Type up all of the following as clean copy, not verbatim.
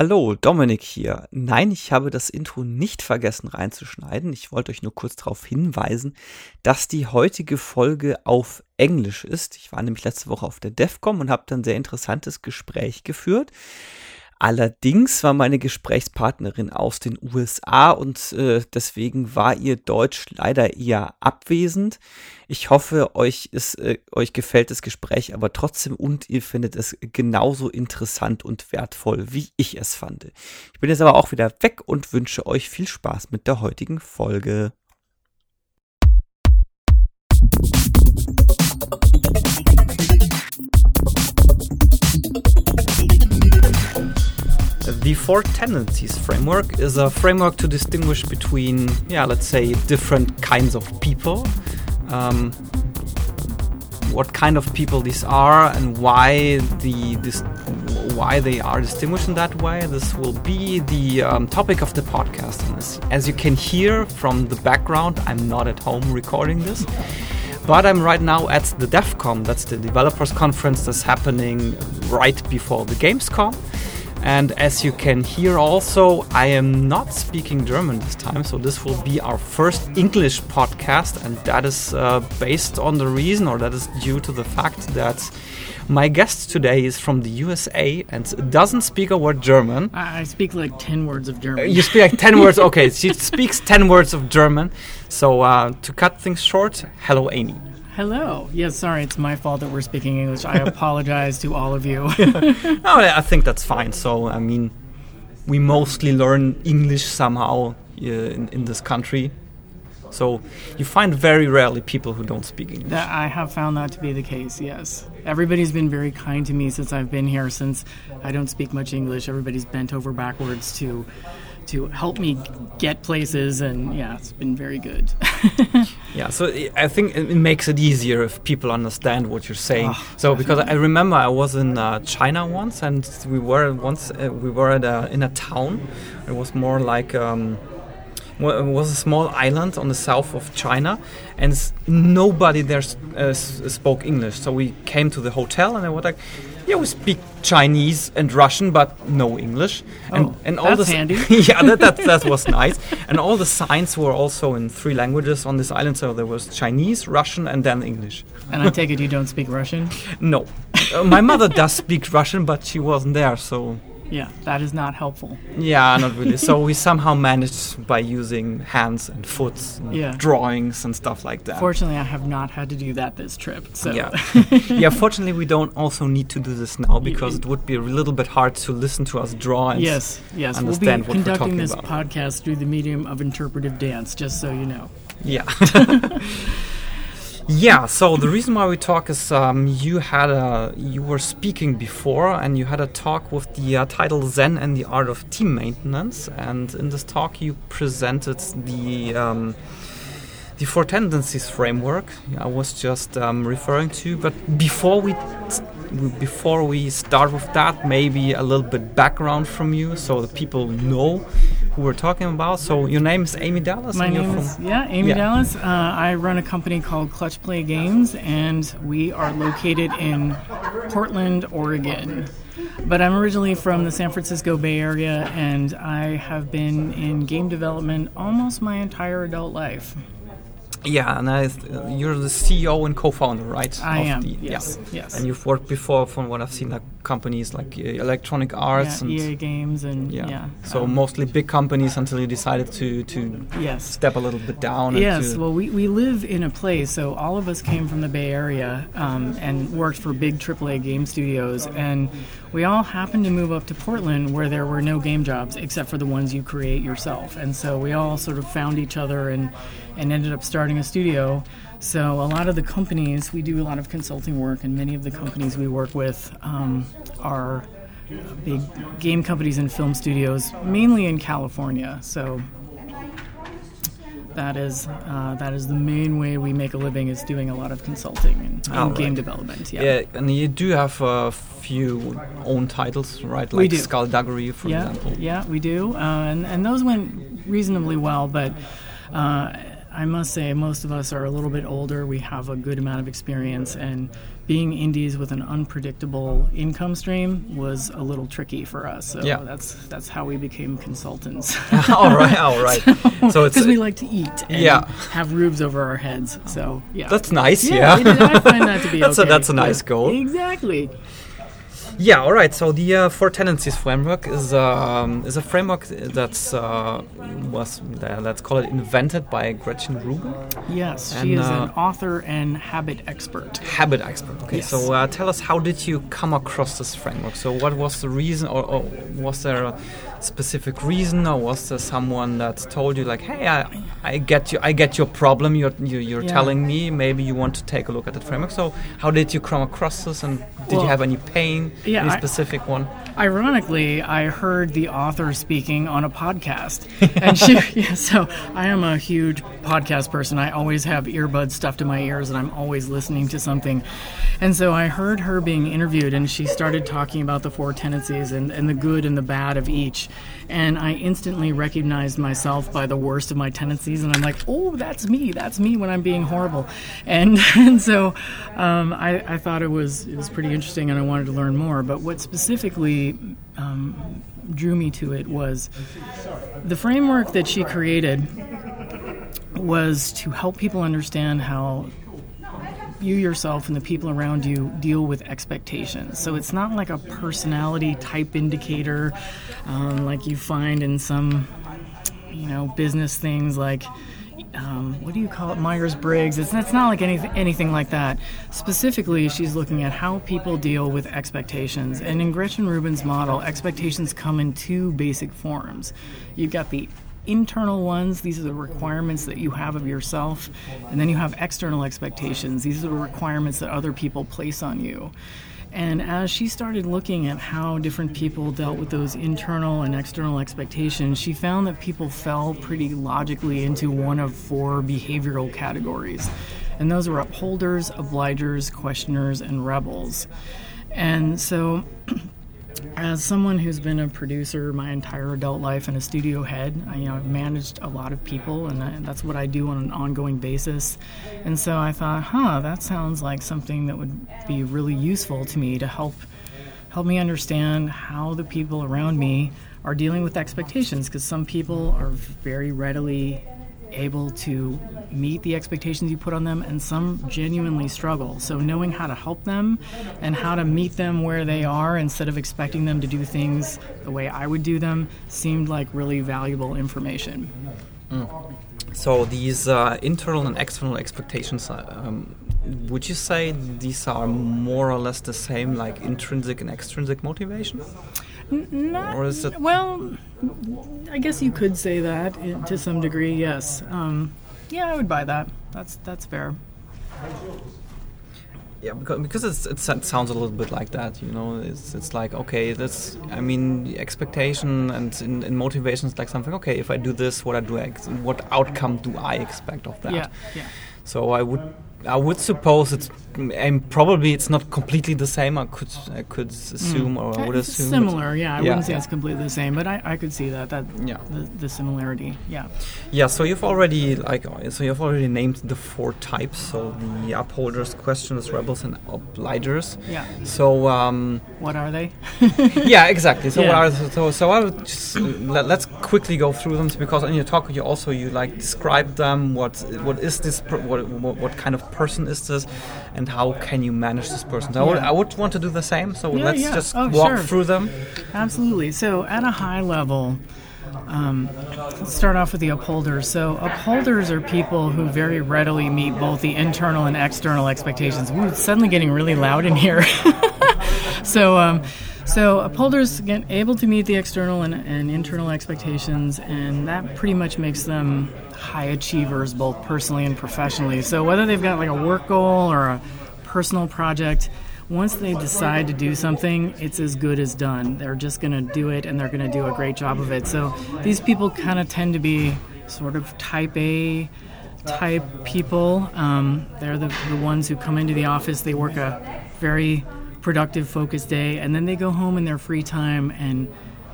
Hallo, Dominik hier. Nein, ich habe das Intro nicht vergessen reinzuschneiden. Ich wollte euch nur kurz darauf hinweisen, dass die heutige Folge auf Englisch ist. Ich war nämlich letzte Woche auf der DevCom und habe dann ein sehr interessantes Gespräch geführt. Allerdings war meine Gesprächspartnerin aus den USA und deswegen war ihr Deutsch leider eher abwesend. Ich hoffe, euch gefällt das Gespräch aber trotzdem und ihr findet es genauso interessant und wertvoll, wie ich es fand. Ich bin jetzt aber auch wieder weg und wünsche euch viel Spaß mit der heutigen Folge. The Four Tendencies framework is a framework to distinguish between, let's say, different kinds of people. What kind of people these are and why they are distinguished in that way. This will be the topic of the podcast. And as you can hear from the background, I'm not at home recording this. But I'm right now at the DevCon. That's the developers conference that's happening right before the Gamescom. And as you can hear also, I am not speaking German this time, so this will be our first English podcast, and that is based on the reason, or that is due to the fact that my guest today is from the USA and doesn't speak a word German. I speak like 10 words of German. You speak like 10 words, okay, she speaks 10 words of German. So to cut things short, hello Amy. Hello. Yes, sorry, it's my fault that we're speaking English. I apologize to all of you. No, I think that's fine. So, I mean, we mostly learn English somehow in this country. So you find very rarely people who don't speak English. I have found that to be the case, yes. Everybody's been very kind to me since I've been here, since I don't speak much English. Everybody's bent over backwards to help me get places, and yeah, it's been very good. Yeah, so I think it makes it easier if people understand what you're saying. Oh, so definitely. Because I remember I was in China once, and we were in a town. It was more like it was a small island on the south of China, and nobody there spoke English. So we came to the hotel, and I was like, yeah, we speak Chinese and Russian, but no English. And all that's handy. Yeah, that was nice. And all the signs were also in three languages on this island. So there was Chinese, Russian, and then English. And I take it you don't speak Russian? No. My mother does speak Russian, but she wasn't there, so... Yeah, that is not helpful. Yeah, not really. So we somehow managed by using hands and foot, drawings and stuff like that. Fortunately, I have not had to do that this trip. So. Yeah. Yeah, fortunately, we don't also need to do this now because it would be a little bit hard to listen to us draw and understand what we're talking about. Yes, we'll be conducting this podcast through the medium of interpretive dance, just so you know. Yeah. Yeah, so the reason why we talk is you were speaking before and you had a talk with the title Zen and the Art of Team Maintenance, and in this talk you presented the Four Tendencies framework I was just referring to. But before we start with that, maybe a little bit background from you so that people know we're talking about. So your name is Amy Dallas? My name is Amy Dallas. I run a company called Clutch Play Games, and we are located in Portland, Oregon. But I'm originally from the San Francisco Bay Area, and I have been in game development almost my entire adult life. Yeah, and you're the CEO and co-founder, right? I am. Yes. And you've worked before, from what I've seen, like companies like Electronic Arts and EA Games, and so mostly big companies until you decided to step a little bit down. Yes. Well, we live in a place, so all of us came from the Bay Area and worked for big AAA game studios, and we all happened to move up to Portland, where there were no game jobs except for the ones you create yourself, and so we all sort of found each other and ended up starting a studio. So a lot of the companies, we do a lot of consulting work, and many of the companies we work with are big game companies and film studios, mainly in California. So that is the main way we make a living, is doing a lot of consulting and game development. Yeah, and you do have a few own titles, right? Like Skullduggery, for example. Yeah, we do. And those went reasonably well, but... I must say most of us are a little bit older. We have a good amount of experience, and being indies with an unpredictable income stream was a little tricky for us. So yeah. That's how we became consultants. All right. So it's because we like to eat and have roofs over our heads. So yeah, that's nice. Yeah. I find that to be that's a nice goal. Exactly. Yeah, all right. So the Four Tendencies framework is a framework that's invented by Gretchen Rubin. Yes, and she is an author and habit expert. Okay. Yes. So tell us, how did you come across this framework? So what was the reason, or was there a specific reason, or was there someone that told you, like, hey, I get your problem. You're telling me. Maybe you want to take a look at the framework. So how did you come across this, and did you have any pain? Yeah, any specific one? Ironically, I heard the author speaking on a podcast. And so I am a huge podcast person. I always have earbuds stuffed in my ears, and I'm always listening to something. And so I heard her being interviewed, and she started talking about the Four Tendencies and the good and the bad of each. And I instantly recognized myself by the worst of my tendencies, and I'm like, oh, that's me when I'm being horrible. And so I thought it was pretty interesting, and I wanted to learn more. But what specifically drew me to it was the framework that she created was to help people understand how you yourself and the people around you deal with expectations. So it's not like a personality type indicator like you find in some, business things like, what do you call it, Myers-Briggs. It's not like anything like that. Specifically, she's looking at how people deal with expectations. And in Gretchen Rubin's model, expectations come in two basic forms. You've got the internal ones, these are the requirements that you have of yourself, and then you have external expectations, these are the requirements that other people place on you. And as she started looking at how different people dealt with those internal and external expectations, she found that people fell pretty logically into one of four behavioral categories, and those were upholders, obligers, questioners, and rebels. And so as someone who's been a producer my entire adult life and a studio head, I've managed a lot of people, and that's what I do on an ongoing basis. And so I thought, that sounds like something that would be really useful to me to help me understand how the people around me are dealing with expectations, because some people are very readily able to meet the expectations you put on them, and some genuinely struggle. So knowing how to help them and how to meet them where they are instead of expecting them to do things the way I would do them seemed like really valuable information. Mm. So these internal and external expectations, would you say these are more or less the same, like intrinsic and extrinsic motivation? Well, I guess you could say that to some degree, yes. I would buy that. That's fair. Yeah, because it sounds a little bit like that, It's like, okay, expectation and in motivation is like something. Okay, if I do this, what outcome do I expect of that? Yeah. So I would suppose it's probably it's not completely the same. I could assume or I would assume it's similar. I wouldn't say it's completely the same, but I could see the similarity. Yeah. So you've already named the four types. So the upholders, questioners, rebels, and obligers. Yeah. So what are they? Yeah, exactly. So what are so I would just let's quickly go through them, because in your talk you describe them. What is this? What kind of person is this? And how can you manage this person? So I would want to do the same, so let's just walk through them. Absolutely. So at a high level, let's start off with the upholders. So upholders are people who very readily meet both the internal and external expectations. Ooh, it's suddenly getting really loud in here. So upholders get able to meet the external and internal expectations, and that pretty much makes them high achievers, both personally and professionally. So whether they've got like a work goal or a personal project, once they decide to do something, it's as good as done. They're just going to do it, and they're going to do a great job of it. So these people kind of tend to be sort of type A type people. They're the ones who come into the office, they work a very productive, focused day, and then they go home in their free time and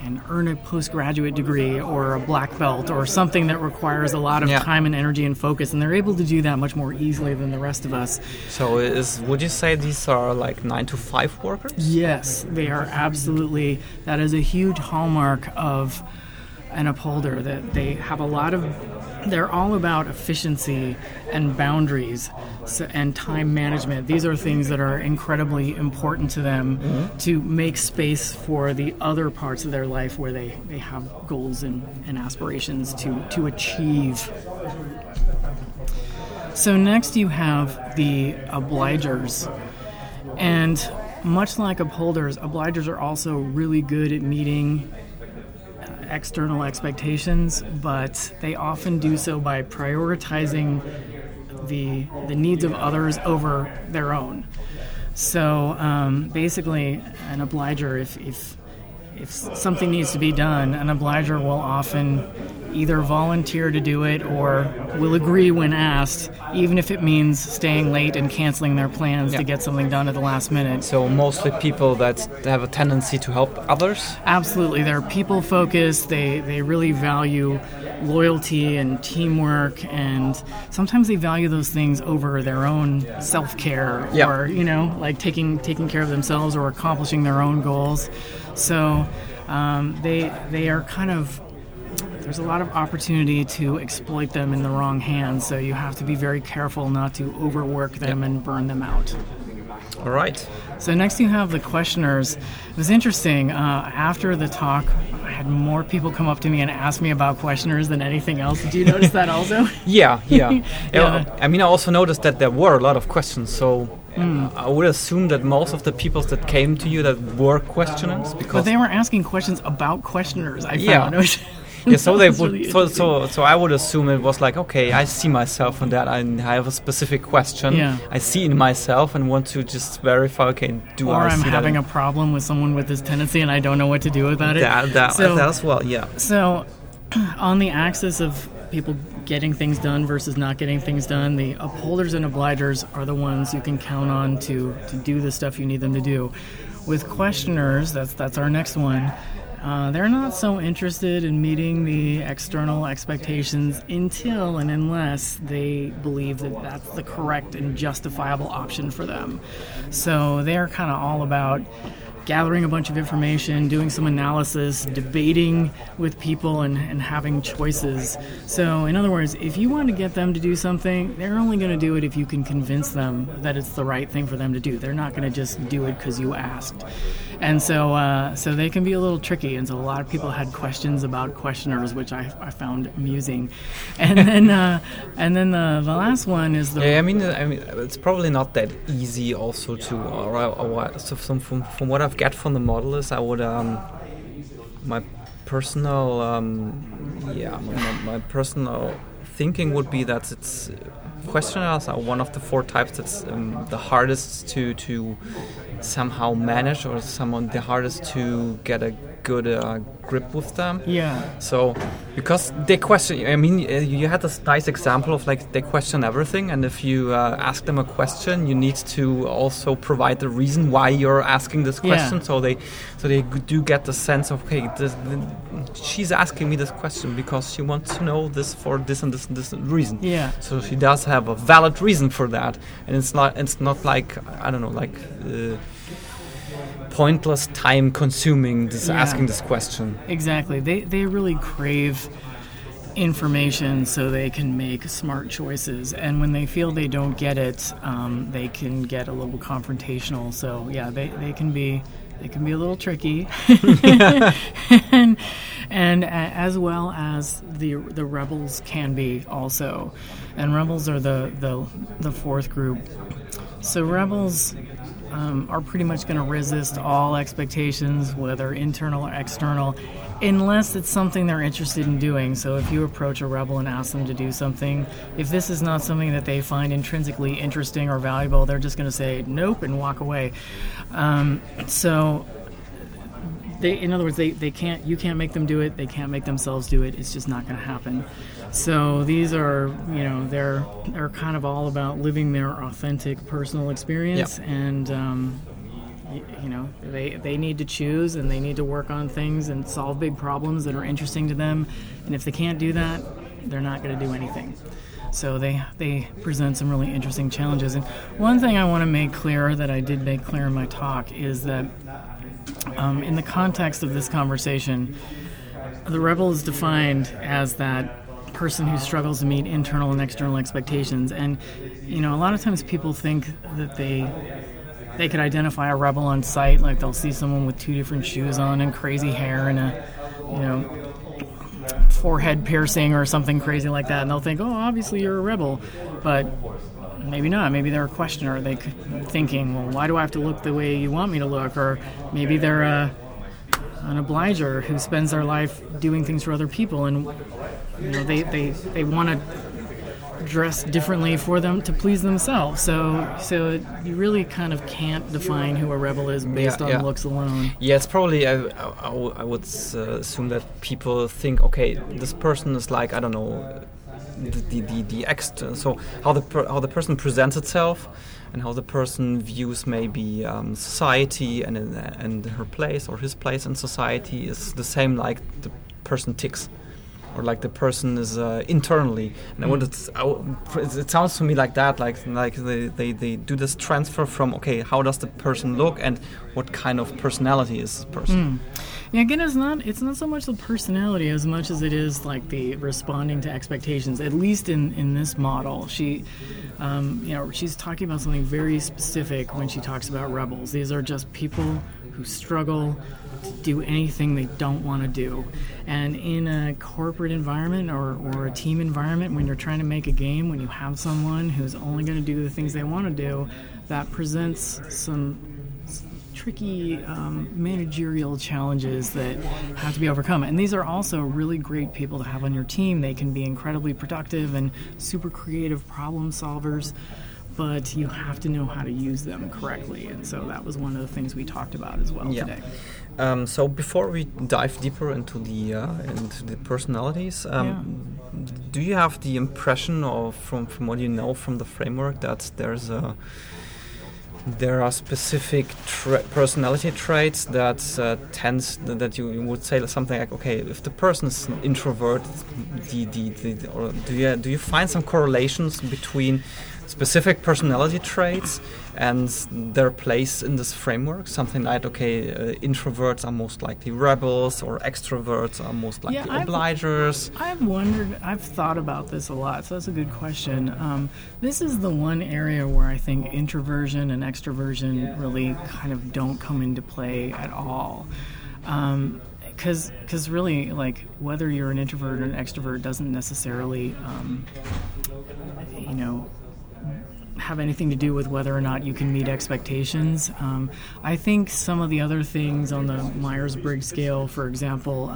and earn a postgraduate degree or a black belt or something that requires a lot of time and energy and focus, and they're able to do that much more easily than the rest of us. So would you say these are like 9-to-5 workers? Yes, they are absolutely. That is a huge hallmark of an upholder, that they have a lot of, they're all about efficiency and boundaries and time management. These are things that are incredibly important to them to make space for the other parts of their life where they have goals and aspirations to achieve. So next you have the obligers. And much like upholders, obligers are also really good at meeting external expectations, but they often do so by prioritizing the needs of others over their own. So basically, an obliger, if something needs to be done, an obliger will often either volunteer to do it or will agree when asked, even if it means staying late and canceling their plans to get something done at the last minute. So mostly people that have a tendency to help others? Absolutely. They're people-focused. They really value loyalty and teamwork, and sometimes they value those things over their own self-care or, you know, like taking care of themselves or accomplishing their own goals. So they are kind of, there's a lot of opportunity to exploit them in the wrong hands, so you have to be very careful not to overwork them and burn them out. All right. So next you have the questioners. It was interesting. After the talk, I had more people come up to me and ask me about questioners than anything else. Did you notice that also? I mean, I also noticed that there were a lot of questions, so... I would assume that most of the people that came to you that were questioners, because but they were asking questions about questioners. I found. So I would assume it was like, okay, I see myself in that. I have a specific question. Yeah. I see in myself and want to just verify. Okay, I'm having a problem with someone with this tendency and I don't know what to do about it. So, on the axis of people getting things done versus not getting things done, the upholders and obligers are the ones you can count on to do the stuff you need them to do. With questioners, that's our next one, they're not so interested in meeting the external expectations until and unless they believe that that's the correct and justifiable option for them. So they're kind of all about gathering a bunch of information, doing some analysis, debating with people, and having choices. So, in other words, if you want to get them to do something, they're only going to do it if you can convince them that it's the right thing for them to do. They're not going to just do it because you asked. And so so they can be a little tricky. And so a lot of people had questions about questioners, which I found amusing. And then the last one is the... Yeah, I mean, it's probably not that easy also to... so from what I've got from the model is I would... my personal thinking would be that it's... Questioners are one of the four types that's the hardest to somehow manage, or someone the hardest to get a good grip with them. Yeah. So because they question, I mean, you had this nice example of like they question everything, and if you ask them a question, you need to also provide the reason why you're asking this question. Yeah. So they do get the sense of, okay, she's asking me this question because she wants to know this for this and this and this reason. Yeah. So she does have a valid reason for that, and it's not like, I don't know, like pointless, time-consuming, asking this question. Exactly. They really crave information so they can make smart choices. And when they feel they don't get it, they can get a little confrontational. So yeah, they can be a little tricky. And as well as the rebels can be also. And rebels are the fourth group. So rebels are pretty much going to resist all expectations, whether internal or external, unless it's something they're interested in doing. So if you approach a rebel and ask them to do something, if this is not something that they find intrinsically interesting or valuable, they're just going to say nope and walk away. So they, in other words, they can't. You can't make them do it. They can't make themselves do it. It's just not going to happen. So these are, you know, they're kind of all about living their authentic personal experience, and you know, they need to choose and they need to work on things and solve big problems that are interesting to them. And if they can't do that, they're not going to do anything. So they present some really interesting challenges. And one thing I want to make clear that I did make clear in my talk is that in the context of this conversation, the rebel is defined as that person who struggles to meet internal and external expectations. And, you know, a lot of times people think that they could identify a rebel on sight, like they'll see someone with two different shoes on and crazy hair and a, you know, forehead piercing or something crazy like that, and they'll think, oh, obviously you're a rebel. But maybe not. Maybe they're a questioner. They're thinking, well, why do I have to look the way you want me to look? Or maybe they're an obliger who spends their life doing things for other people, and you know, they want to dress differently for them to please themselves. So you really kind of can't define who a rebel is based on looks alone. Yeah, it's probably, I would assume that people think, okay, this person is like, I don't know, the external. So how the person presents itself and how the person views maybe society and her place or his place in society is the same, like the person ticks. Or like the person is internally, and it sounds to me like that, like they do this transfer from, okay, how does the person look and what kind of personality is this person? Yeah, again, it's not so much the personality as much as it is like the responding to expectations. At least in this model, she, you know, she's talking about something very specific when she talks about rebels. These are just people who struggle to do anything they don't want to do. And in a corporate environment or a team environment, when you're trying to make a game, when you have someone who's only going to do the things they want to do, that presents some tricky managerial challenges that have to be overcome. And these are also really great people to have on your team. They can be incredibly productive and super creative problem solvers, but you have to know how to use them correctly. And so that was one of the things we talked about as well today. So before we dive deeper into the personalities, do you have the impression, or from what you know from the framework, that there are specific personality traits that that you would say something like, okay, if the person is an introvert, or do you find some correlations between specific personality traits and their place in this framework? Something like, okay, introverts are most likely rebels, or extroverts are most likely obligers. I've thought about this a lot, so that's a good question. This is the one area where I think introversion and extroversion really kind of don't come into play at all. Because really, like, whether you're an introvert or an extrovert doesn't necessarily, you know, have anything to do with whether or not you can meet expectations. I think some of the other things on the Myers-Briggs scale, for example,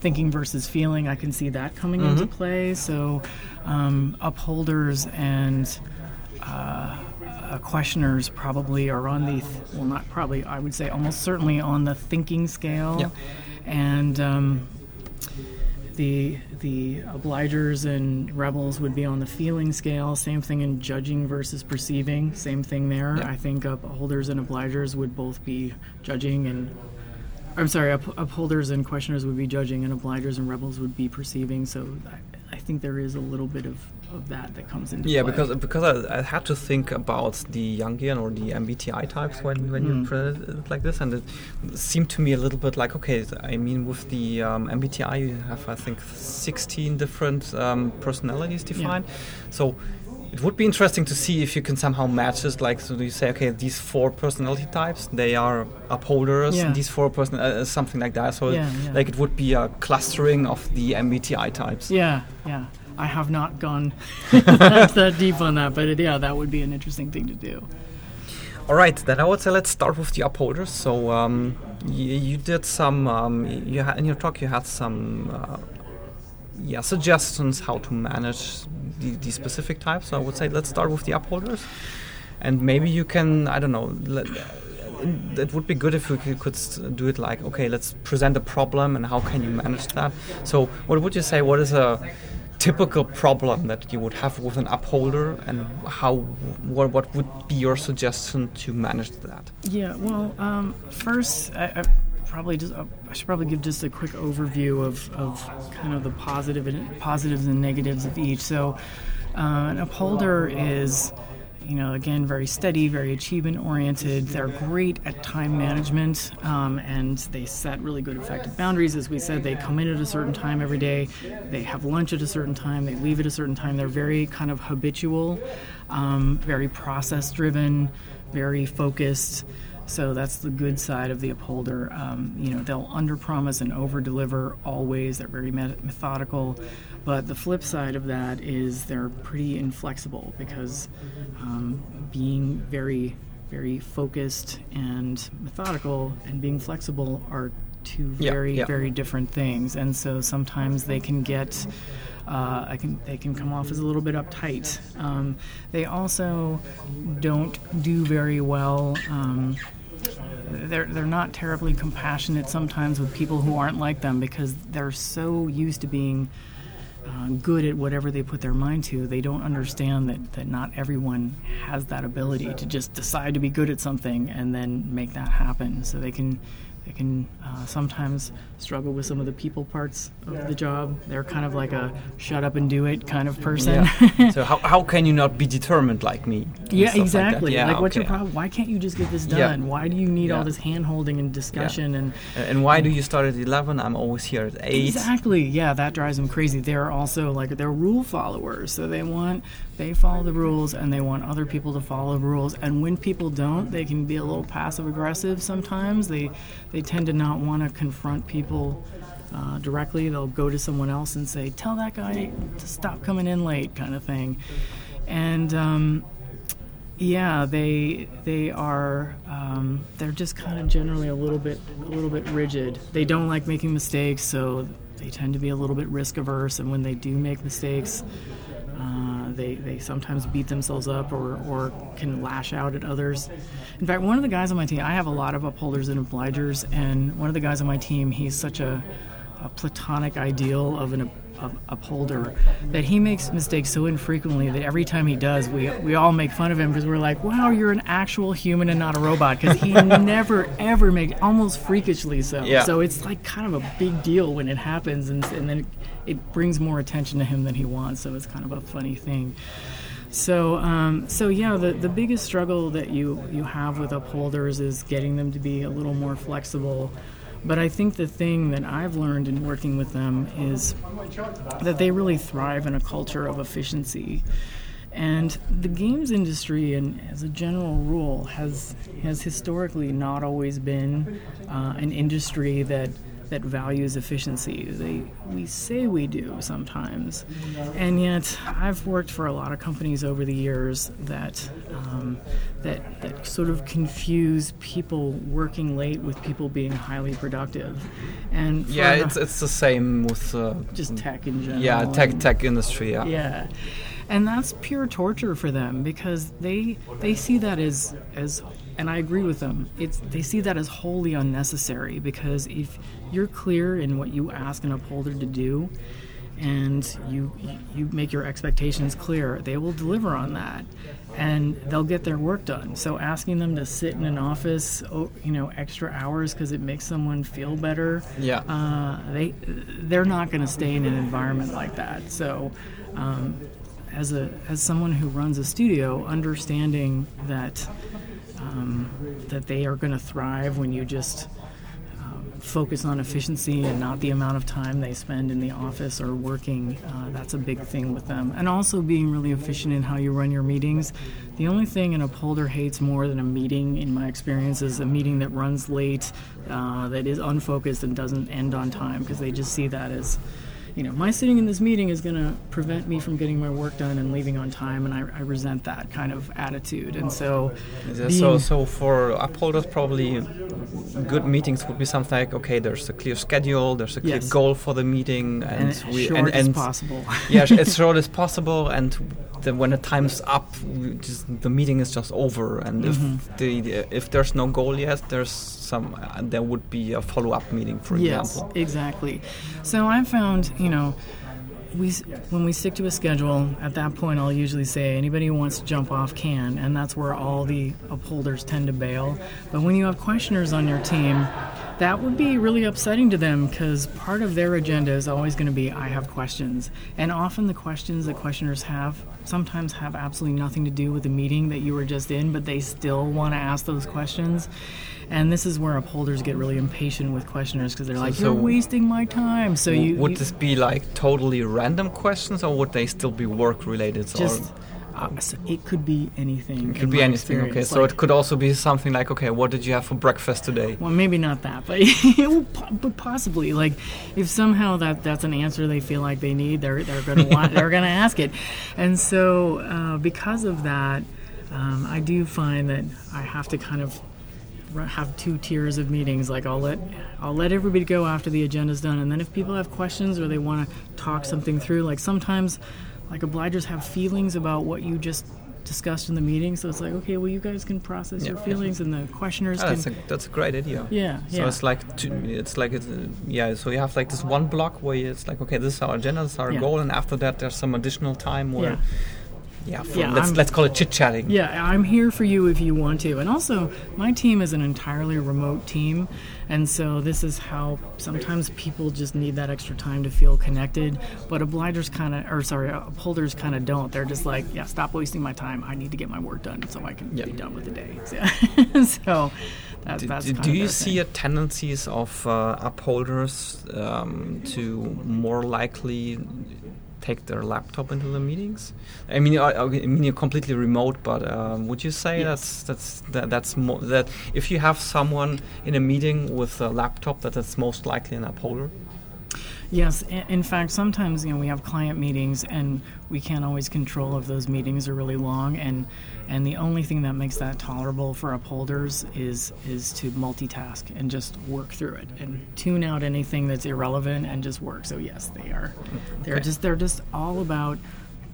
thinking versus feeling, I can see that coming into play. So upholders and questioners probably are on the, I would say almost certainly on the thinking scale. Yeah. And The obligers and rebels would be on the feeling scale. Same thing in judging versus perceiving. Same thing there. Yeah. I think upholders and obligers would both be judging, and upholders and questioners would be judging, and obligers and rebels would be perceiving. So I think there is a little bit of that comes into play. because I had to think about the Jungian or the MBTI types when you presented it like this, and it seemed to me a little bit like, okay, I mean, with the MBTI you have, I think, 16 different personalities defined. Yeah. So it would be interesting to see if you can somehow match this. Like, so do you say, okay, these four personality types, they are upholders, and these four something like that. So like it would be a clustering of the MBTI types. Yeah, yeah. I have not gone that deep on that, but that would be an interesting thing to do. All right, then I would say let's start with the upholders. So you did some, in your talk you had some suggestions how to manage the specific types. So I would say let's start with the upholders. And maybe you can, I don't know, it would be good if we could do it like, okay, let's present a problem and how can you manage that. So what would you say, what is a typical problem that you would have with an upholder, and what would be your suggestion to manage that? Yeah, well, first, I should probably give just a quick overview of kind of the positives and negatives of each. So an upholder is, again, very steady, very achievement-oriented. They're great at time management, and they set really good effective boundaries. As we said, they come in at a certain time every day. They have lunch at a certain time. They leave at a certain time. They're very kind of habitual, very process-driven, very focused. So that's the good side of the upholder. They'll underpromise and overdeliver always. They're very methodical. But the flip side of that is they're pretty inflexible because being very, very focused and methodical and being flexible are two very, very different things. And so sometimes they can get... They can come off as a little bit uptight. They also don't do very well. They're not terribly compassionate sometimes with people who aren't like them because they're so used to being good at whatever they put their mind to. They don't understand that not everyone has that ability to just decide to be good at something and then make that happen. So they can sometimes struggle with some of the people parts of the job. They're kind of like a shut up and do it kind of person. Yeah. So how can you not be determined like me? Yeah, exactly. What's your problem? Why can't you just get this done? Yeah. Why do you need all this hand-holding and discussion? Yeah. And why do you start at 11? I'm always here at 8. Exactly. Yeah, that drives them crazy. They're also they're rule followers. So they follow the rules and they want other people to follow the rules. And when people don't, they can be a little passive-aggressive sometimes. They tend to not want to confront people directly. They'll go to someone else and say, tell that guy to stop coming in late kind of thing. And, they are, they're just kind of generally a little bit rigid. They don't like making mistakes, so they tend to be a little bit risk averse. And when they do make mistakes, they sometimes beat themselves up or can lash out at others. In fact, one of the guys on my team, I have a lot of upholders and obligers, and one of the guys on my team, he's such a platonic ideal of an upholder that he makes mistakes so infrequently that every time he does, we all make fun of him because we're like, wow, you're an actual human and not a robot, because he never, ever makes, almost freakishly so. Yeah. So it's kind of a big deal when it happens, and then it brings more attention to him than he wants, so it's kind of a funny thing. So, the biggest struggle that you have with upholders is getting them to be a little more flexible. But I think the thing that I've learned in working with them is that they really thrive in a culture of efficiency. And the games industry, and as a general rule, has historically not always been an industry that values efficiency. We say we do sometimes. And yet I've worked for a lot of companies over the years that sort of confuse people working late with people being highly productive. And it's the same with... just tech in general. Yeah, tech industry, yeah. Yeah. And that's pure torture for them because they see that as and I agree with them. They see that as wholly unnecessary because if you're clear in what you ask an upholder to do and you make your expectations clear, they will deliver on that and they'll get their work done. So asking them to sit in an office, extra hours because it makes someone feel better, they're not going to stay in an environment like that. So As someone who runs a studio, understanding that they are going to thrive when you just focus on efficiency and not the amount of time they spend in the office or working, that's a big thing with them. And also being really efficient in how you run your meetings. The only thing an upholder hates more than a meeting, in my experience, is a meeting that runs late, that is unfocused and doesn't end on time because they just see that as... my sitting in this meeting is going to prevent me from getting my work done and leaving on time, and I resent that kind of attitude. And so for upholders, probably good meetings would be something like, okay, there's a clear schedule, there's a clear goal for the meeting, and as short as possible. Yeah, as short as possible, and then when the time's up, the meeting is just over. And if there's no goal yet, there would be a follow-up meeting, for example. Yes, exactly. So I found When we stick to a schedule, at that point I'll usually say anybody who wants to jump off can, and that's where all the upholders tend to bail. But when you have questioners on your team, that would be really upsetting to them, because part of their agenda is always going to be, I have questions. And often the questions that questioners have sometimes have absolutely nothing to do with the meeting that you were just in, but they still want to ask those questions. And this is where upholders get really impatient with questioners, because they're like, you're wasting my time. So would this be like totally random questions, or would they still be work-related? So it could be anything. It could be anything, okay. Like, so it could also be something like, okay, what did you have for breakfast today? Well, maybe not that, but, but possibly. Like, if somehow that's an answer they feel like they need, they're going to want, they're going to ask it. And so because of that, I do find that I have to kind of have two tiers of meetings. Like, I'll let everybody go after the agenda's done, and then if people have questions or they want to talk something through, like sometimes, like, obligers have feelings about what you just discussed in the meeting, so it's like, okay, well, you guys can process your feelings, and the questioners can... That's a great idea. Yeah. So it's like, so you have like this one block where it's like, okay, this is our agenda, this is our goal, and after that there's some additional time where... let's call it chit-chatting. Yeah, I'm here for you if you want to. And also, my team is an entirely remote team, and so this is how sometimes people just need that extra time to feel connected. But upholders kind of don't. They're just like, yeah, stop wasting my time. I need to get my work done so I can be done with the day. So that's kind of Do you see tendencies of upholders to more likely take their laptop into the meetings? I mean, you're completely remote, but would you say that's more that if you have someone in a meeting with a laptop, that's most likely an upholder? Yes. In fact, sometimes, we have client meetings and we can't always control if those meetings are really long. And the only thing that makes that tolerable for upholders is to multitask and just work through it and tune out anything that's irrelevant and just work. So yes, they are. They're just all about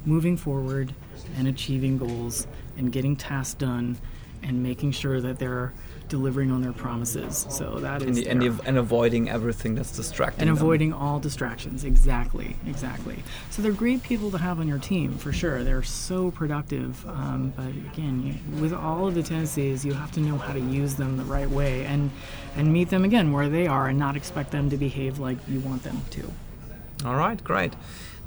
moving forward and achieving goals and getting tasks done and making sure that they're delivering on their promises. So that is and avoiding everything that's distracting and avoiding them. All distractions. Exactly. So they're great people to have on your team, for sure. They're so productive. But again, with all of the tendencies, you have to know how to use them the right way and meet them again where they are and not expect them to behave like you want them to. All right, great.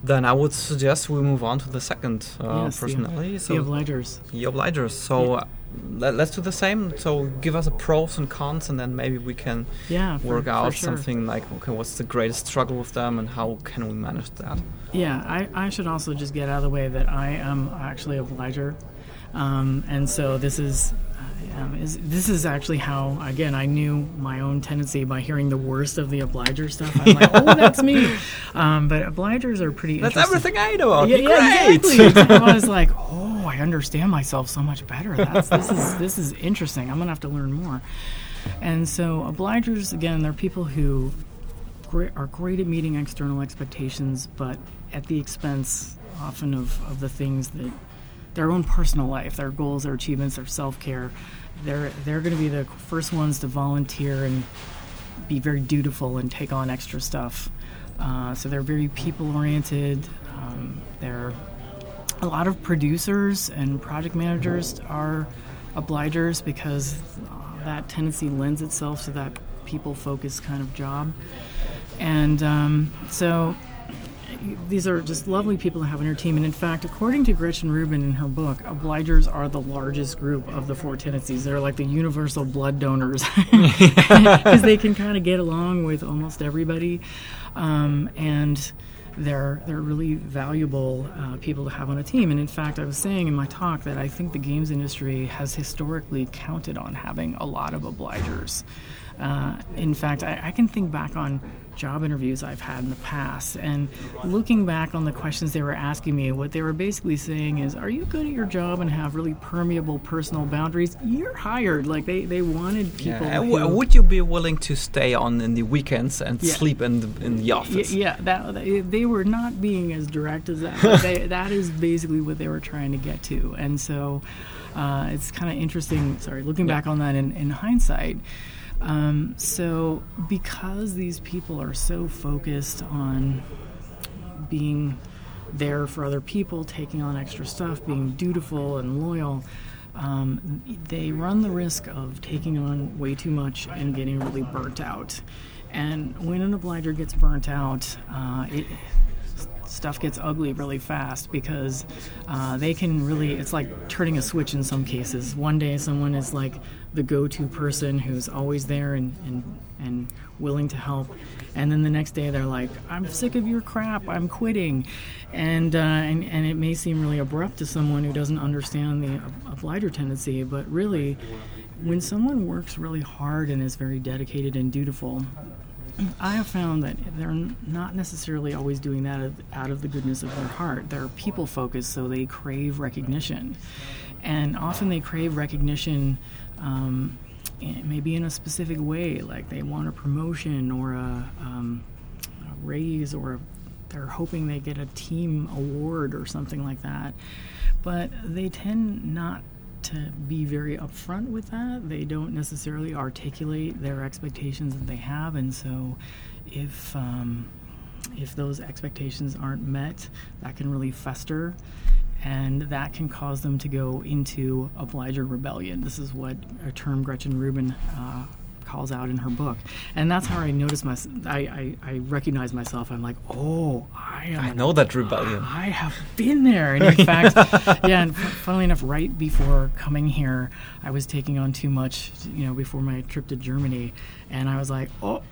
Then I would suggest we move on to the second personality. The obligers. The obligers. So let's do the same. So give us a pros and cons, and then maybe we can work out something like, okay, what's the greatest struggle with them, and how can we manage that? Yeah, I should also just get out of the way that I am actually an obliger, and so this is... this is actually how, again, I knew my own tendency by hearing the worst of the obliger stuff. I'm like, oh, that's me. But obligers are pretty interesting. That's everything I know. Yeah, exactly. I was like, oh, I understand myself so much better. This is interesting. I'm going to have to learn more. And so obligers, again, they're people who are great at meeting external expectations, but at the expense often of the things that their own personal life, their goals, their achievements, their self-care. They're going to be the first ones to volunteer and be very dutiful and take on extra stuff. So they're very people-oriented. They're a lot of producers and project managers are obligers because that tendency lends itself to that people-focused kind of job. And so... these are just lovely people to have on your team. And in fact, according to Gretchen Rubin in her book, obligers are the largest group of the four tendencies. They're like the universal blood donors because they can kind of get along with almost everybody. And they're really valuable people to have on a team. And in fact, I was saying in my talk that I think the games industry has historically counted on having a lot of obligers. In fact, I can think back on job interviews I've had in the past, and looking back on the questions they were asking me, what they were basically saying is, are you good at your job and have really permeable personal boundaries? You're hired. Like, they wanted people. Yeah. Would you be willing to stay on in the weekends and sleep in the office? They were not being as direct as that. But that is basically what they were trying to get to. And so it's kind of interesting, looking back on that in hindsight. So because these people are so focused on being there for other people, taking on extra stuff, being dutiful and loyal, they run the risk of taking on way too much and getting really burnt out. And when an obliger gets burnt out, stuff gets ugly really fast because they can really, it's like turning a switch in some cases. One day someone is like the go-to person who's always there and willing to help. And then the next day they're like, I'm sick of your crap, I'm quitting. And it may seem really abrupt to someone who doesn't understand the obliger tendency, but really when someone works really hard and is very dedicated and dutiful, I have found that they're not necessarily always doing that out of the goodness of their heart. They're people-focused, so they crave recognition. And often they crave recognition maybe in a specific way, like they want a promotion or a raise, or they're hoping they get a team award or something like that. But they tend not to be very upfront with that. They don't necessarily articulate their expectations that they have, and so if those expectations aren't met, that can really fester, and that can cause them to go into obliger rebellion. This is what a term Gretchen Rubin calls out in her book, and that's how I notice I recognize myself. I'm like, oh, I know that rebellion. I have been there. And in fact, yeah. And funnily enough, right before coming here, I was taking on too much, before my trip to Germany, and I was like, oh,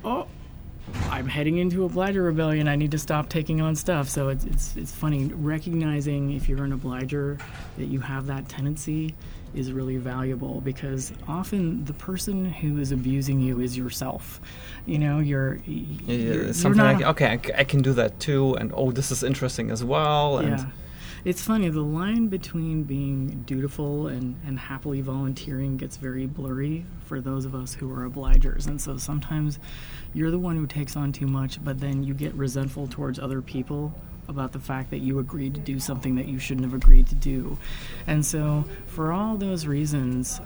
I'm heading into obliger rebellion. I need to stop taking on stuff. So it's funny, recognizing if you're an obliger that you have that tendency is really valuable, because often the person who is abusing you is yourself. You're something like, okay, I can do that too, and oh, this is interesting as well. And yeah. It's funny, the line between being dutiful and happily volunteering gets very blurry for those of us who are obligers. And so sometimes you're the one who takes on too much, but then you get resentful towards other people about the fact that you agreed to do something that you shouldn't have agreed to do. And so for all those reasons,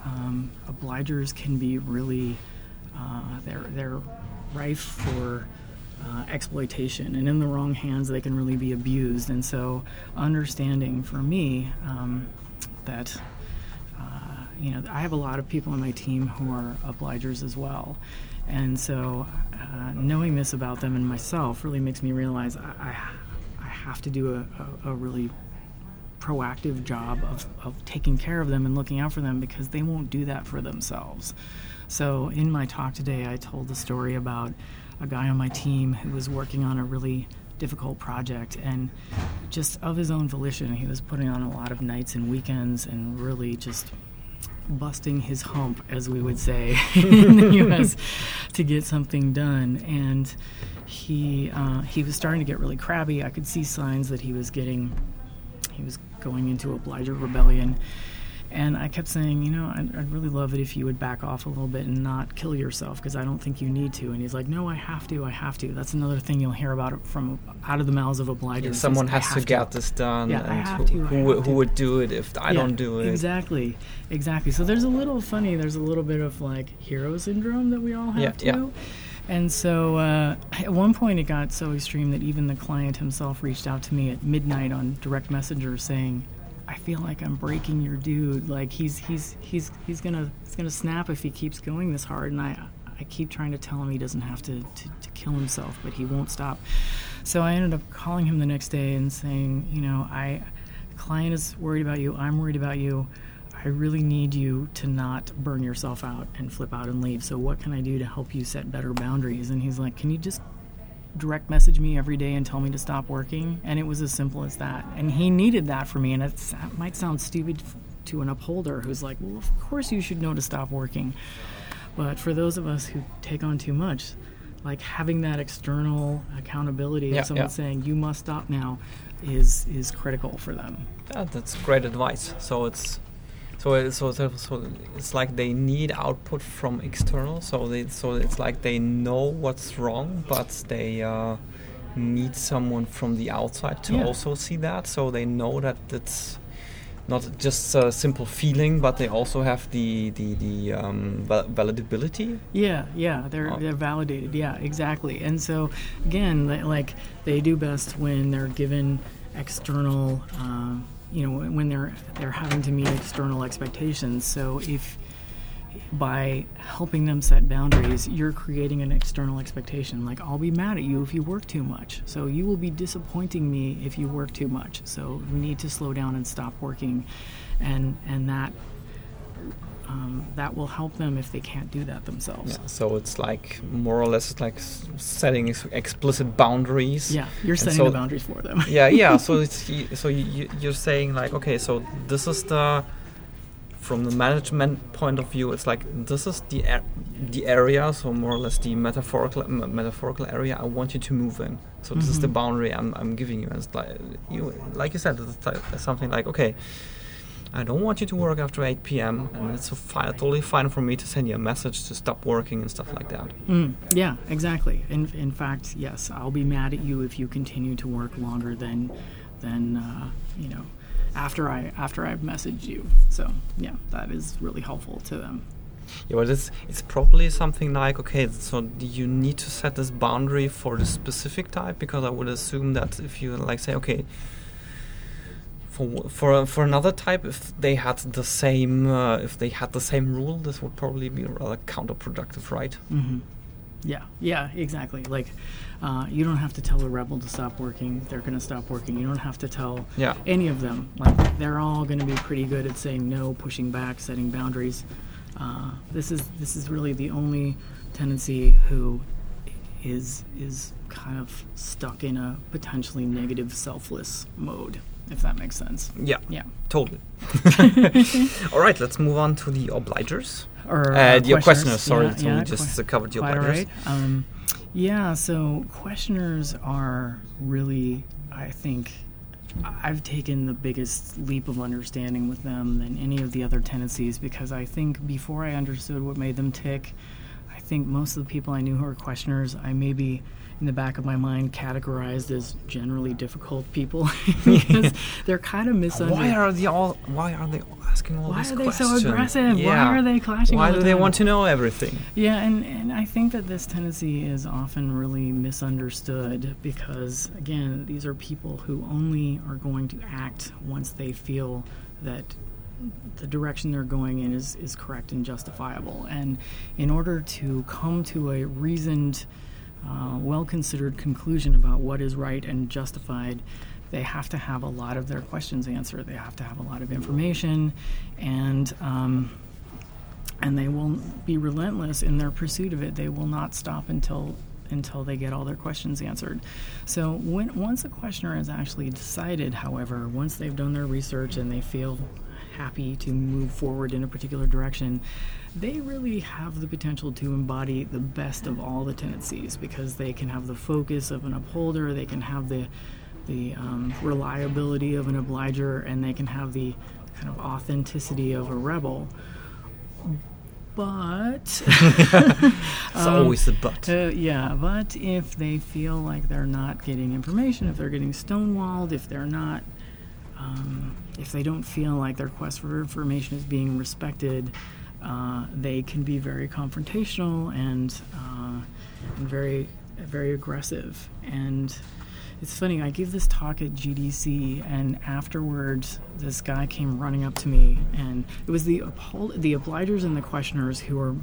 obligers can be really, they're rife for exploitation, and in the wrong hands they can really be abused. And so understanding for me that I have a lot of people on my team who are obligers as well, and so knowing this about them and myself really makes me realize I have to do a really proactive job of taking care of them and looking out for them, because they won't do that for themselves. So in my talk today, I told the story about a guy on my team who was working on a really difficult project, and just of his own volition, he was putting on a lot of nights and weekends and really just busting his hump, as we would say in the U.S., to get something done. And he was starting to get really crabby. I could see signs that he was going into obliger rebellion. And I kept saying, I'd really love it if you would back off a little bit and not kill yourself, because I don't think you need to. And he's like, no, I have to. That's another thing you'll hear about it from out of the mouths of obligers. Yeah, someone has to get this done. Yeah, and who would do it if I don't do it? Exactly. So there's a little bit of like hero syndrome that we all have to. Yeah. And so at one point it got so extreme that even the client himself reached out to me at midnight on direct messenger saying, I feel like I'm breaking your dude. Like he's gonna snap if he keeps going this hard. And I keep trying to tell him he doesn't have to kill himself, but he won't stop. So I ended up calling him the next day and saying, client is worried about you. I'm worried about you. I really need you to not burn yourself out and flip out and leave. So what can I do to help you set better boundaries? And he's like, can you just direct message me every day and tell me to stop working? And it was as simple as that, and he needed that from me. And it might sound stupid to an upholder who's like, well, of course you should know to stop working, but for those of us who take on too much, like having that external accountability of someone saying you must stop now is critical for them. That's great advice. So it's like they need output from external. So it's like they know what's wrong, but they need someone from the outside to also see that. So they know that it's not just a simple feeling, but they also have the validability. Yeah, they're validated. Yeah, exactly. And so again, like they do best when they're given external, when they're having to meet external expectations. So if by helping them set boundaries, you're creating an external expectation. Like, I'll be mad at you if you work too much. So you will be disappointing me if you work too much. So we need to slow down and stop working. And that will help them if they can't do that themselves. Yeah, so it's like more or less like setting explicit boundaries. Yeah, you're setting the boundaries for them. Yeah. So you're saying like, okay, so this is the... From the management point of view, it's like this is the area, so more or less the metaphorical area I want you to move in. So this is the boundary I'm giving you. And it's like you said, it's something like, okay, I don't want you to work after 8 p.m. and it's totally fine for me to send you a message to stop working and stuff like that. Yeah, exactly. In fact, yes, I'll be mad at you if you continue to work longer than after I've messaged you. So yeah, that is really helpful to them. Yeah, but it's probably something like, okay, so you need to set this boundary for the specific type, because I would assume that if you like say, okay, for another type, if they had the same rule, this would probably be rather counterproductive, right? Yeah, exactly. Like, you don't have to tell a rebel to stop working. They're going to stop working. You don't have to tell any of them. Like, they're all going to be pretty good at saying no, pushing back, setting boundaries. This is really the only tendency who is kind of stuck in a potentially negative, selfless mode, if that makes sense. Yeah, totally. All right, let's move on to the obligers. Or your questioners. Sorry, we just covered your obligers. Right. So questioners are really, I think, I've taken the biggest leap of understanding with them than any of the other tendencies, because I think before I understood what made them tick, I think most of the people I knew who were questioners, I maybe in the back of my mind categorized as generally difficult people, because they're kind of misunderstood. Why are they all asking all these questions? Why are they so aggressive? Yeah. Why are they clashing? Why do they want to know everything? Yeah, and I think that this tendency is often really misunderstood, because again, these are people who only are going to act once they feel that the direction they're going in is correct and justifiable. And in order to come to a reasoned, well-considered conclusion about what is right and justified, they have to have a lot of their questions answered. They have to have a lot of information, and they will be relentless in their pursuit of it. They will not stop until they get all their questions answered. So once a questioner has actually decided, however, once they've done their research and they feel happy to move forward in a particular direction, they really have the potential to embody the best of all the tendencies, because they can have the focus of an upholder, they can have the reliability of an obliger, and they can have the kind of authenticity of a rebel. But it's always the but. But if they feel like they're not getting information, if they're getting stonewalled, if they're not, if they don't feel like their quest for information is being respected, they can be very confrontational and very, very aggressive. And it's funny, I gave this talk at GDC, and afterwards this guy came running up to me, and it was the obligers and the questioners who were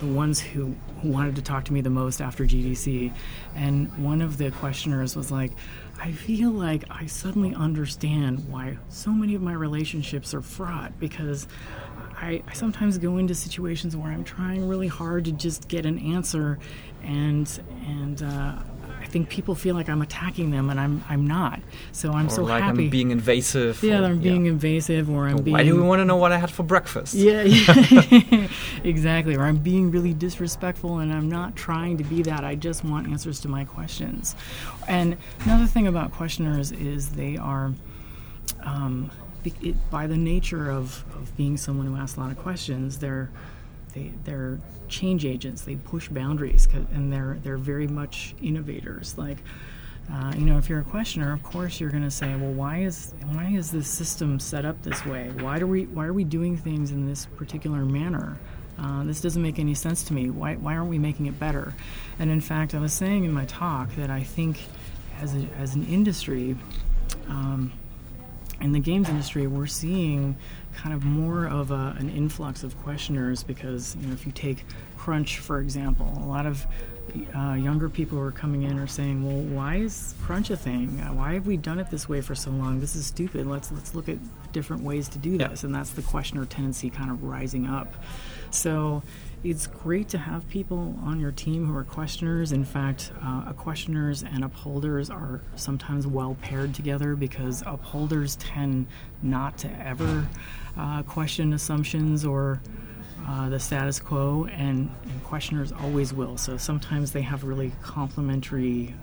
the ones who wanted to talk to me the most after GDC. And one of the questioners was like, I feel like I suddenly understand why so many of my relationships are fraught, because I sometimes go into situations where I'm trying really hard to just get an answer, and I think people feel like I'm attacking them, and I'm not. So I'm so like happy. I'm being invasive. Yeah, I'm being invasive, or I'm being... Why do we want to know what I had for breakfast? Yeah. Exactly. Or I'm being really disrespectful, and I'm not trying to be that. I just want answers to my questions. And another thing about questioners is they are... by the nature of being someone who asks a lot of questions, they're change agents. They push boundaries, and they're very much innovators. Like, You know, if you're a questioner, of course you're going to say, well, why is this system set up this way? Why are we doing things in this particular manner? This doesn't make any sense to me. Why aren't we making it better? And in fact, I was saying in my talk that I think as an industry, in the games industry, we're seeing kind of more of an influx of questioners because, you know, if you take Crunch, for example, a lot of younger people who are coming in are saying, well, why is Crunch a thing? Why have we done it this way for so long? This is stupid. Let's look at different ways to do this. And that's the questioner tendency kind of rising up. So it's great to have people on your team who are questioners. In fact, questioners and upholders are sometimes well paired together because upholders tend not to ever question assumptions or the status quo, and questioners always will. So sometimes they have really complementary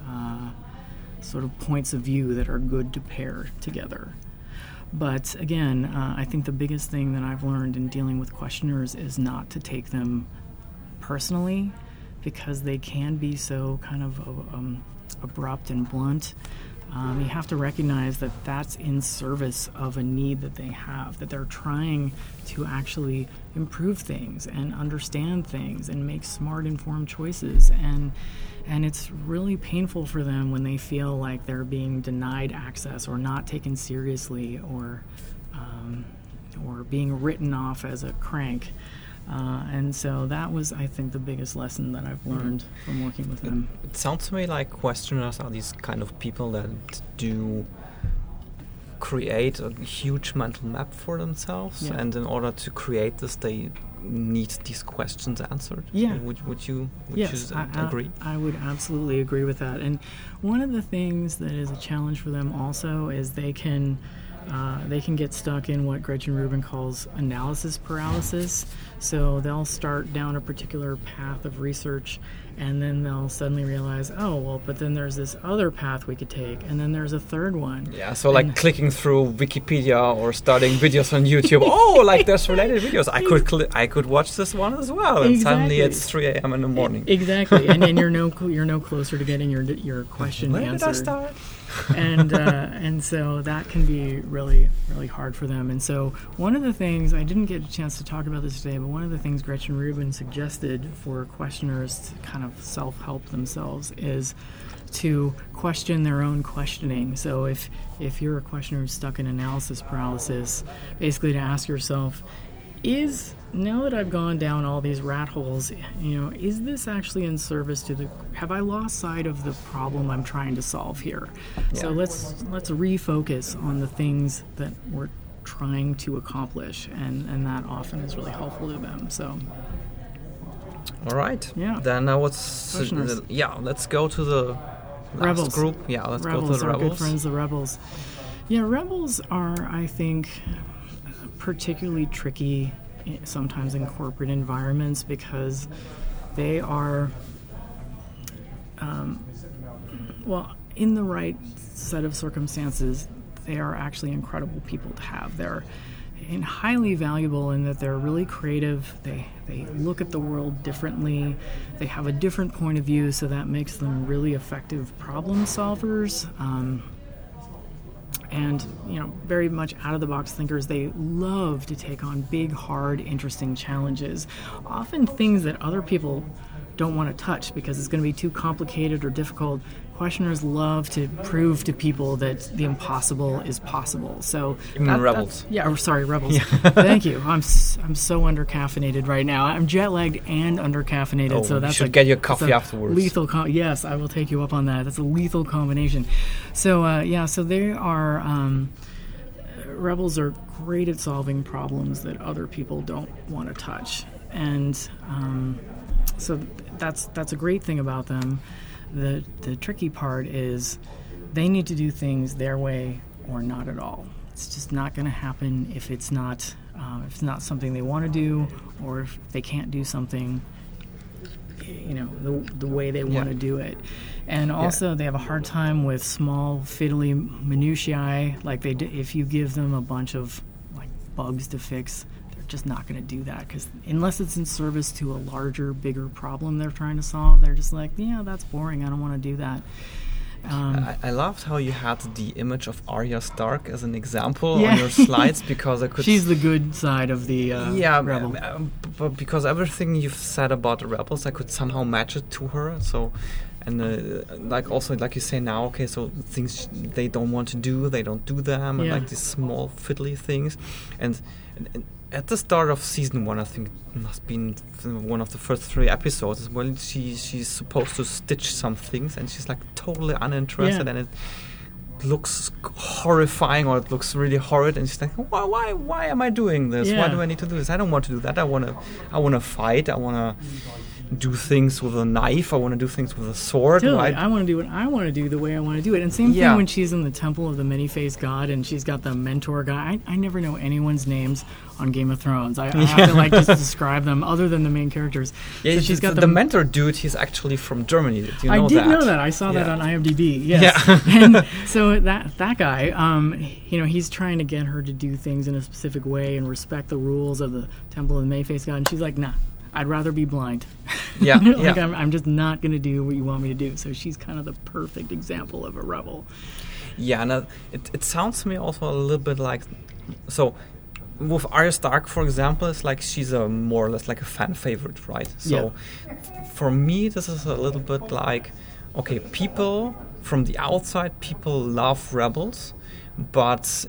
sort of points of view that are good to pair together. But again, I think the biggest thing that I've learned in dealing with questioners is not to take them personally, because they can be so kind of abrupt and blunt. You have to recognize that that's in service of a need that they have, that they're trying to actually improve things and understand things and make smart, informed choices. And it's really painful for them when they feel like they're being denied access or not taken seriously or being written off as a crank. And so that was, I think, the biggest lesson that I've learned from working with them. It sounds to me like questioners are these kind of people that do create a huge mental map for themselves, and in order to create this, they need these questions answered. Yeah. Would you agree? I would absolutely agree with that. And one of the things that is a challenge for them also is they can get stuck in what Gretchen Rubin calls analysis paralysis. So they'll start down a particular path of research, and then they'll suddenly realize, oh, well, but then there's this other path we could take, and then there's a third one. Yeah, so like clicking through Wikipedia or starting videos on YouTube. Oh, like there's related videos. I could watch this one as well, and suddenly it's 3 a.m. in the morning. Exactly, and you're no closer to getting your question answered. Where did I start? And so that can be really, really hard for them. And so one of the things, I didn't get a chance to talk about this today, but one of the things Gretchen Rubin suggested for questioners to kind of self-help themselves is to question their own questioning. So if you're a questioner who's stuck in analysis paralysis, basically to ask yourself, now that I've gone down all these rat holes, you know, is this actually in service to have I lost sight of the problem I'm trying to solve here? Yeah. So let's refocus on the things that we're trying to accomplish, and that often is really helpful to them. So all right. Yeah. Then let's go to the last rebels group. Yeah, let's rebels go to the rebels. Our good friends, the rebels. Yeah, rebels are, I think, particularly tricky sometimes in corporate environments because they are, in the right set of circumstances, they are actually incredible people to have. They're highly valuable in that they're really creative. They look at the world differently. They have a different point of view, so that makes them really effective problem solvers. And, you know, very much out-of-the-box thinkers. They love to take on big, hard, interesting challenges, often things that other people don't want to touch because it's going to be too complicated or difficult. Questioners love to prove to people that the impossible is possible. So rebels. Yeah, sorry, rebels. Yeah. Thank you. I'm so undercaffeinated right now. I'm jet-lagged and undercaffeinated. Oh, so that's you should get your coffee afterwards. Lethal. Yes, I will take you up on that. That's a lethal combination. So so they are. Rebels are great at solving problems that other people don't want to touch, and so that's a great thing about them. The tricky part is they need to do things their way or not at all. It's just not going to happen if it's not something they want to do, or if they can't do something, you know, the way they want to do it. And also they have a hard time with small fiddly minutiae. Like if you give them a bunch of like bugs to fix, just not going to do that, because unless it's in service to a larger, bigger problem they're trying to solve, they're just like, yeah, that's boring, I don't want to do that. I loved how you had the image of Arya Stark as an example on your slides, because I could... She's the good side of the rebel. But because everything you've said about the rebels, I could somehow match it to her, so... And like you say now, okay, so things they don't want to do, they don't do them, and like these small fiddly things. And at the start of season one, I think it must have been one of the first 3 episodes, well, she's supposed to stitch some things, and she's like totally uninterested, and it looks horrifying, or it looks really horrid, and she's like, why am I doing this? Why do I need to do this? I don't want to do that. I wanna fight. I wanna do things with a knife. I want to do things with a sword. Totally. I want to do what I want to do the way I want to do it. And same thing when she's in the Temple of the Many-Faced God and she's got the mentor guy. I never know anyone's names on Game of Thrones. I have to just describe them other than the main characters. Yeah, so she's got the mentor dude. He's actually from Germany. Do you know I did that? Know that. I saw that on IMDb. Yes. Yeah. And so that guy, he's trying to get her to do things in a specific way and respect the rules of the Temple of the Many-Faced God. And she's like, nah. I'd rather be blind. Yeah, I'm just not going to do what you want me to do. So she's kind of the perfect example of a rebel. Yeah, and it sounds to me also a little bit like... So with Arya Stark, for example, it's like she's a more or less like a fan favorite, right? So for me, this is a little bit like, okay, people from the outside, people love rebels, but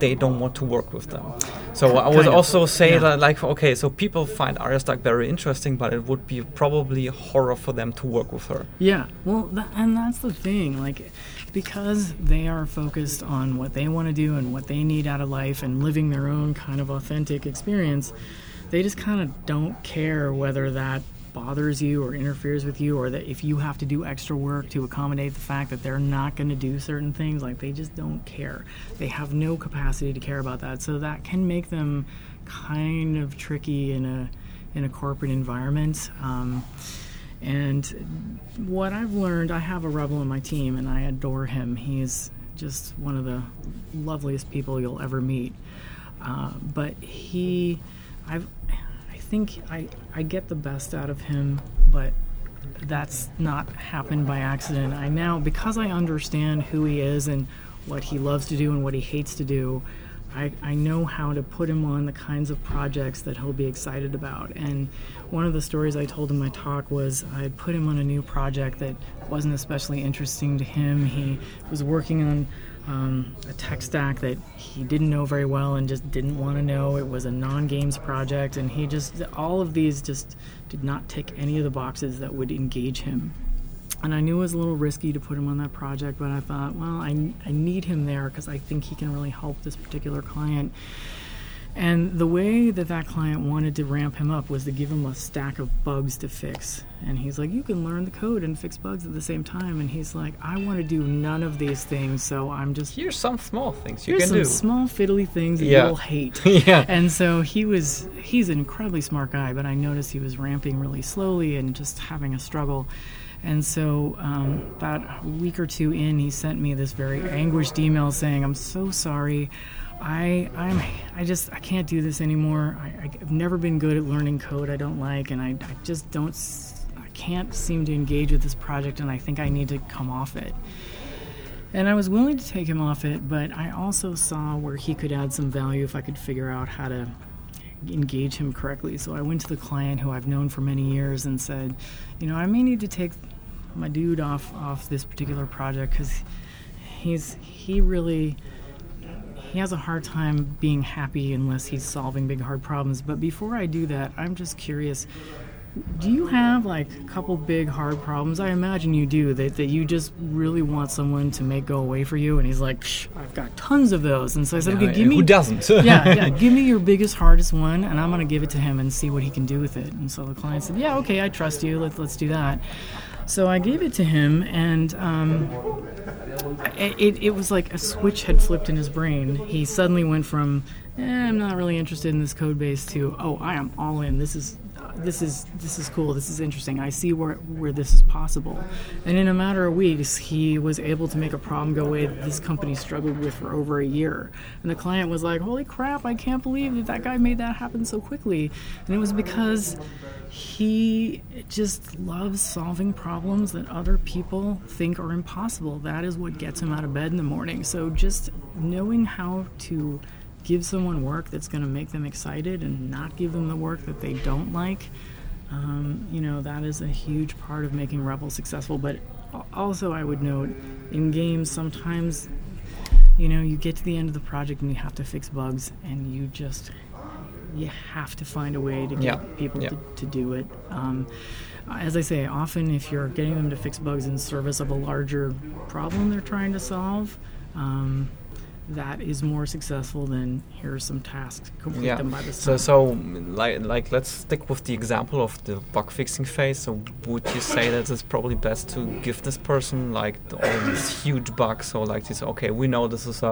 they don't want to work with them. So I would also say that, so people find Arya Stark very interesting, but it would be probably horror for them to work with her. Yeah, well, and that's the thing, because they are focused on what they want to do and what they need out of life and living their own kind of authentic experience, they just kind of don't care whether that bothers you or interferes with you, or that if you have to do extra work to accommodate the fact that they're not going to do certain things, they just don't care. They have no capacity to care about that, so that can make them kind of tricky in a corporate environment. And what I've learned, I have a rebel in my team, and I adore him. He's just one of the loveliest people you'll ever meet. I think I get the best out of him, but that's not happened by accident. Because I understand who he is and what he loves to do and what he hates to do, I know how to put him on the kinds of projects that he'll be excited about. And one of the stories I told in my talk was I had put him on a new project that wasn't especially interesting to him. He was working on a tech stack that he didn't know very well and just didn't want to know. It was a non-games project, and he just, all of these just did not tick any of the boxes that would engage him. And I knew it was a little risky to put him on that project, but I thought, well, I need him there because I think he can really help this particular client. And the way that client wanted to ramp him up was to give him a stack of bugs to fix. And he's like, you can learn the code and fix bugs at the same time. And he's like, I want to do none of these things, so I'm just... Here's some small things you can do. Here's some small fiddly things that you'll hate. And so he's an incredibly smart guy, but I noticed he was ramping really slowly and just having a struggle. And so about a week or two in, he sent me this very anguished email saying, I'm so sorry. I can't do this anymore. I've never been good at learning code I don't like, and I can't seem to engage with this project, and I think I need to come off it. And I was willing to take him off it, but I also saw where he could add some value if I could figure out how to engage him correctly. So I went to the client who I've known for many years and said, I may need to take my dude off this particular project because he has a hard time being happy unless he's solving big, hard problems. But before I do that, I'm just curious, do you have, a couple big, hard problems? I imagine you do, that you just really want someone to make go away for you. And he's like, I've got tons of those. And so I said, okay, give me... Who doesn't? Give me your biggest, hardest one, and I'm going to give it to him and see what he can do with it. And so the client said, yeah, okay, I trust you. Let's do that. So I gave it to him, and it was like a switch had flipped in his brain. He suddenly went from, I'm not really interested in this code base to, oh, I am all in. This is this is cool. This is interesting. I see where this is possible. And in a matter of weeks, he was able to make a problem go away that this company struggled with for over a year. And the client was like, holy crap, I can't believe that guy made that happen so quickly. And it was because he just loves solving problems that other people think are impossible. That is what gets him out of bed in the morning. So just knowing how to give someone work that's going to make them excited and not give them the work that they don't like, that is a huge part of making Rebel successful. But also I would note, in games sometimes, you get to the end of the project and you have to fix bugs, and you have to find a way to get people to do it. As I say, often if you're getting them to fix bugs in service of a larger problem they're trying to solve, that is more successful than here are some tasks, complete them by the time. So, let's stick with the example of the bug fixing phase. So would you say that it's probably best to give this person all these huge bugs, or this? Okay, we know this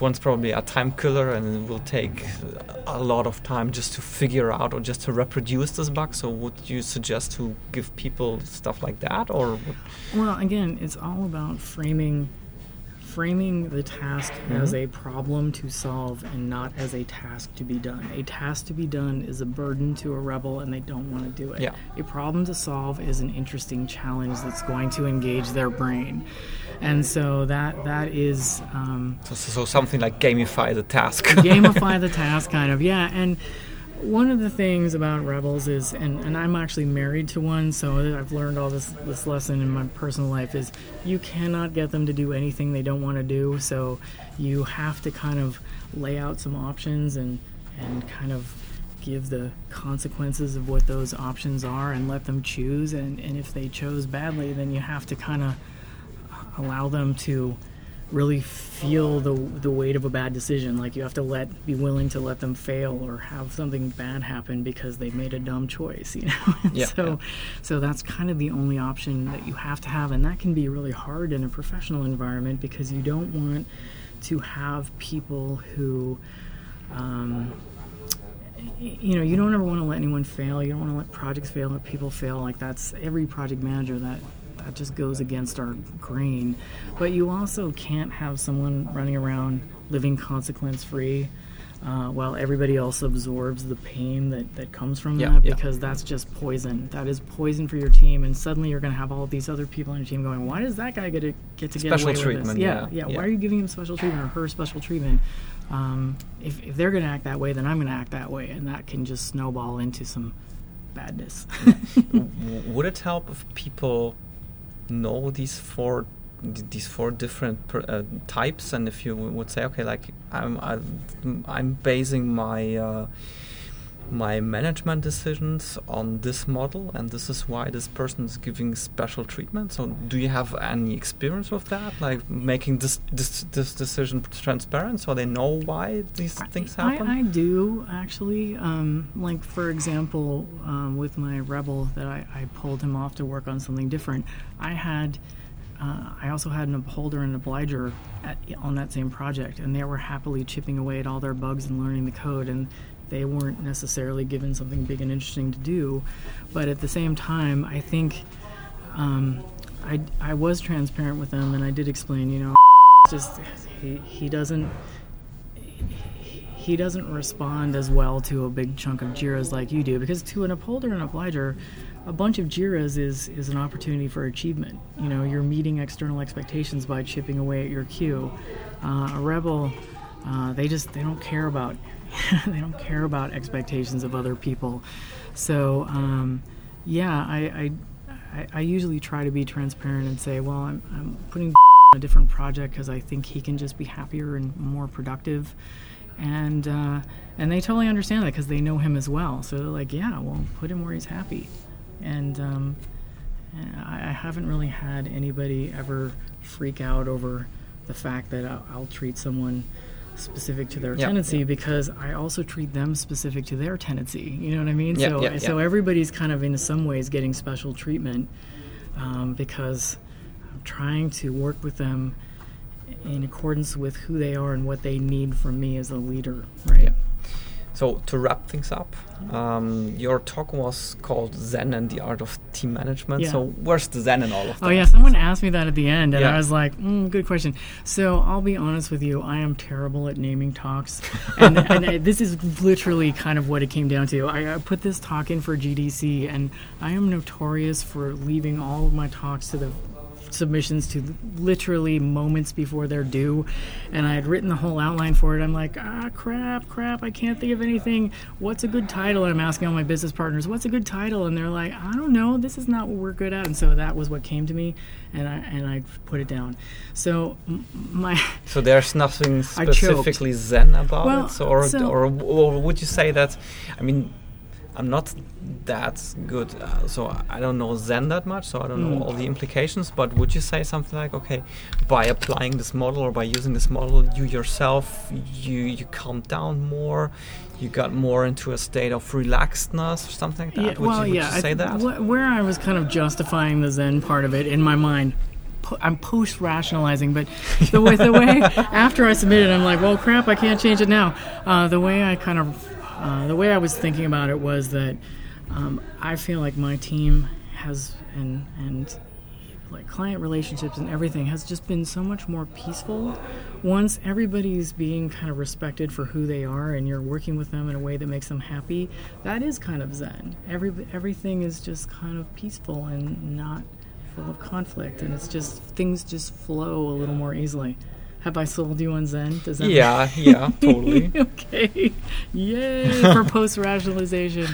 one's probably a time killer, and it will take a lot of time just to figure out or just to reproduce this bug. So would you suggest to give people stuff like that, or? Well, again, it's all about framing the task as a problem to solve and not as a task to be done. A task to be done is a burden to a rebel, and they don't want to do it. Yeah. A problem to solve is an interesting challenge that's going to engage their brain. And so that is... So something like gamify the task. Gamify the task, kind of, yeah. And one of the things about rebels is, and I'm actually married to one, so I've learned all this lesson in my personal life, is you cannot get them to do anything they don't want to do. So you have to kind of lay out some options and kind of give the consequences of what those options are and let them choose. And if they chose badly, then you have to kind of allow them to really feel the weight of a bad decision. You have to be willing to let them fail or have something bad happen because they made a dumb choice, So that's kind of the only option that you have to have, and that can be really hard in a professional environment because you don't want to have people who you don't ever want to let anyone fail. You don't want to let projects fail, let people fail. That's every project manager that just goes against our grain. But you also can't have someone running around living consequence-free while everybody else absorbs the pain that comes from that because that's just poison. That is poison for your team, and suddenly you're going to have all these other people on your team going, why does that guy get to get away with this? Yeah, why are you giving him special treatment or her special treatment? If they're going to act that way, then I'm going to act that way, and that can just snowball into some badness. Would it help if people know these four different types, and if you would say, okay, I'm basing my management decisions on this model, and this is why this person is giving special treatment? So do you have any experience with that, making this decision transparent so they know why these things happen? I do, actually. For example, with my rebel that I pulled him off to work on something different, I also had an upholder and an obliger on that same project, and they were happily chipping away at all their bugs and learning the code, and they weren't necessarily given something big and interesting to do. But at the same time, I think I was transparent with them, and I did explain, just he doesn't respond as well to a big chunk of Jiras like you do, because to an upholder and an obliger, a bunch of Jiras is an opportunity for achievement. You're meeting external expectations by chipping away at your queue. A rebel, they don't care about expectations of other people. So I usually try to be transparent and say, well, I'm putting on a different project because I think he can just be happier and more productive. And they totally understand that because they know him as well. So they're like, yeah, well, put him where he's happy. And I haven't really had anybody ever freak out over the fact that I'll treat someone specific to their tendency, because I also treat them specific to their tendency. You know what I mean? So everybody's kind of in some ways getting special treatment because I'm trying to work with them in accordance with who they are and what they need from me as a leader, right? Yeah. So, to wrap things up, your talk was called Zen and the Art of Team Management. Yeah. So, where's the Zen in all of that? Oh, yeah, someone asked me that at the end, and I was like, good question. So, I'll be honest with you, I am terrible at naming talks, and this is literally kind of what it came down to. I put this talk in for GDC, and I am notorious for leaving all of my talks to the submissions to literally moments before they're due, and I had written the whole outline for it. I'm like, crap, I can't think of anything. What's a good title? And I'm asking all my business partners, what's a good title? And they're like, I don't know, this is not what we're good at. And so that was what came to me, and I put it down. So so there's nothing specifically Zen about it? Or would you say that, I mean, I'm not that good, so I don't know Zen that much, so I don't know all the implications, but would you say something like, okay, by applying this model or by using this model, you yourself, you calm down more, you got more into a state of relaxedness or something like that? Yeah, would you say that? Where I was kind of justifying the Zen part of it in my mind, I'm post-rationalizing, but the way after I submitted, I'm like, well, crap, I can't change it now. The way I was thinking about it was that I feel like my team has and like client relationships and everything has just been so much more peaceful once everybody's being kind of respected for who they are and you're working with them in a way that makes them happy. That is kind of Zen. Everything is just kind of peaceful and not full of conflict, and it's just things just flow a little more easily. Have I sold you on Zen? Does that yeah, totally. Okay. Yay for post-rationalization.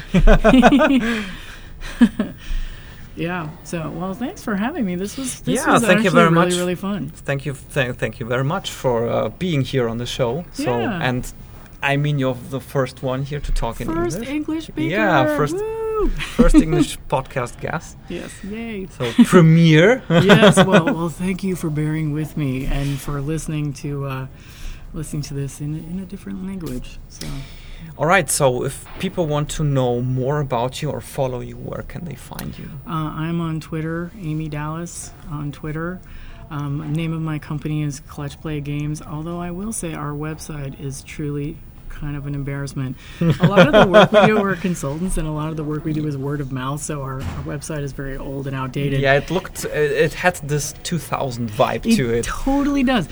Yeah. So, well, thanks for having me. This was thank you very much. Really, really fun. Thank you very much for being here on the show. So, yeah. And I mean, you're the first one here to talk in English. First English speaker. Yeah, first English podcast guest. Yes, yay. So, premiere. Yes, well, thank you for bearing with me and for listening to this in a different language. So. All right, so if people want to know more about you or follow you, where can they find you? I'm on Twitter, Amy Dallas on Twitter. Name of my company is Clutch Play Games, although I will say our website is truly kind of an embarrassment. A lot of the work we do are consultants, and a lot of the work we do is word of mouth, so our website is very old and outdated. Yeah, it had this 2000 vibe to it. It totally does,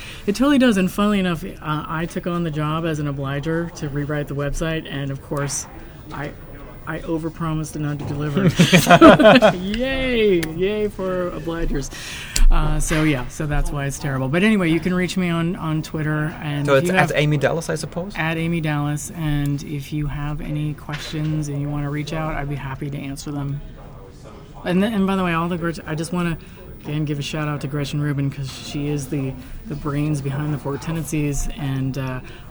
and funnily enough, I took on the job as an obliger to rewrite the website, and of course, I overpromised and underdelivered. Yay for obligers. So that's why it's terrible. But anyway, you can reach me on Twitter. And so it's at Amy Dallas, I suppose? At Amy Dallas. And if you have any questions and you want to reach out, I'd be happy to answer them. And by the way, I just want to again give a shout out to Gretchen Rubin, because she is the brains behind the Four Tendencies, and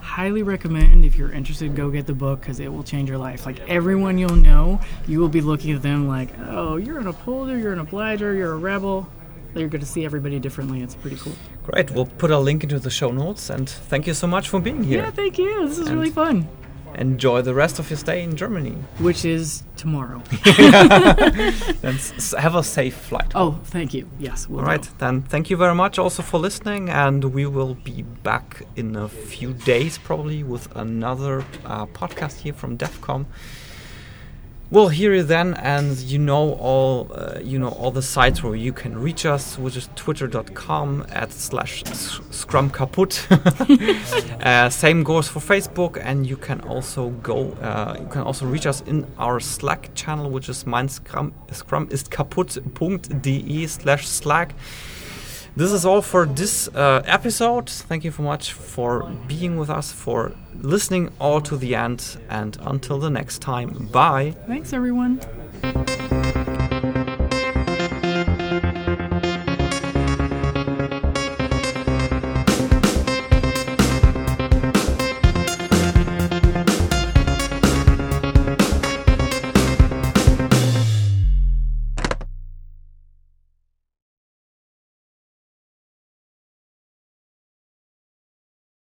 highly recommend, if you're interested, go get the book, because it will change your life. Like, everyone you'll know, you will be looking at them like, oh, you're an upholder, you're an obliger, you're a rebel. You're going to see everybody differently. It's pretty cool. Great. We'll put a link into the show notes, and thank you so much for being here. Yeah, thank you. This is really fun. Enjoy the rest of your stay in Germany. Which is tomorrow. And have a safe flight. Oh, thank you. Yes. All right. Then thank you very much also for listening, and we will be back in a few days probably with another podcast here from DevCom. We'll hear you then, and you know all the sites where you can reach us, which is twitter.com/scrumkaputt. Same goes for Facebook, and you can also reach us in our Slack channel, which is meinScrumistkaputt.de/Slack. This is all for this episode. Thank you so much for being with us, for listening all to the end, and until the next time, bye. Thanks, everyone.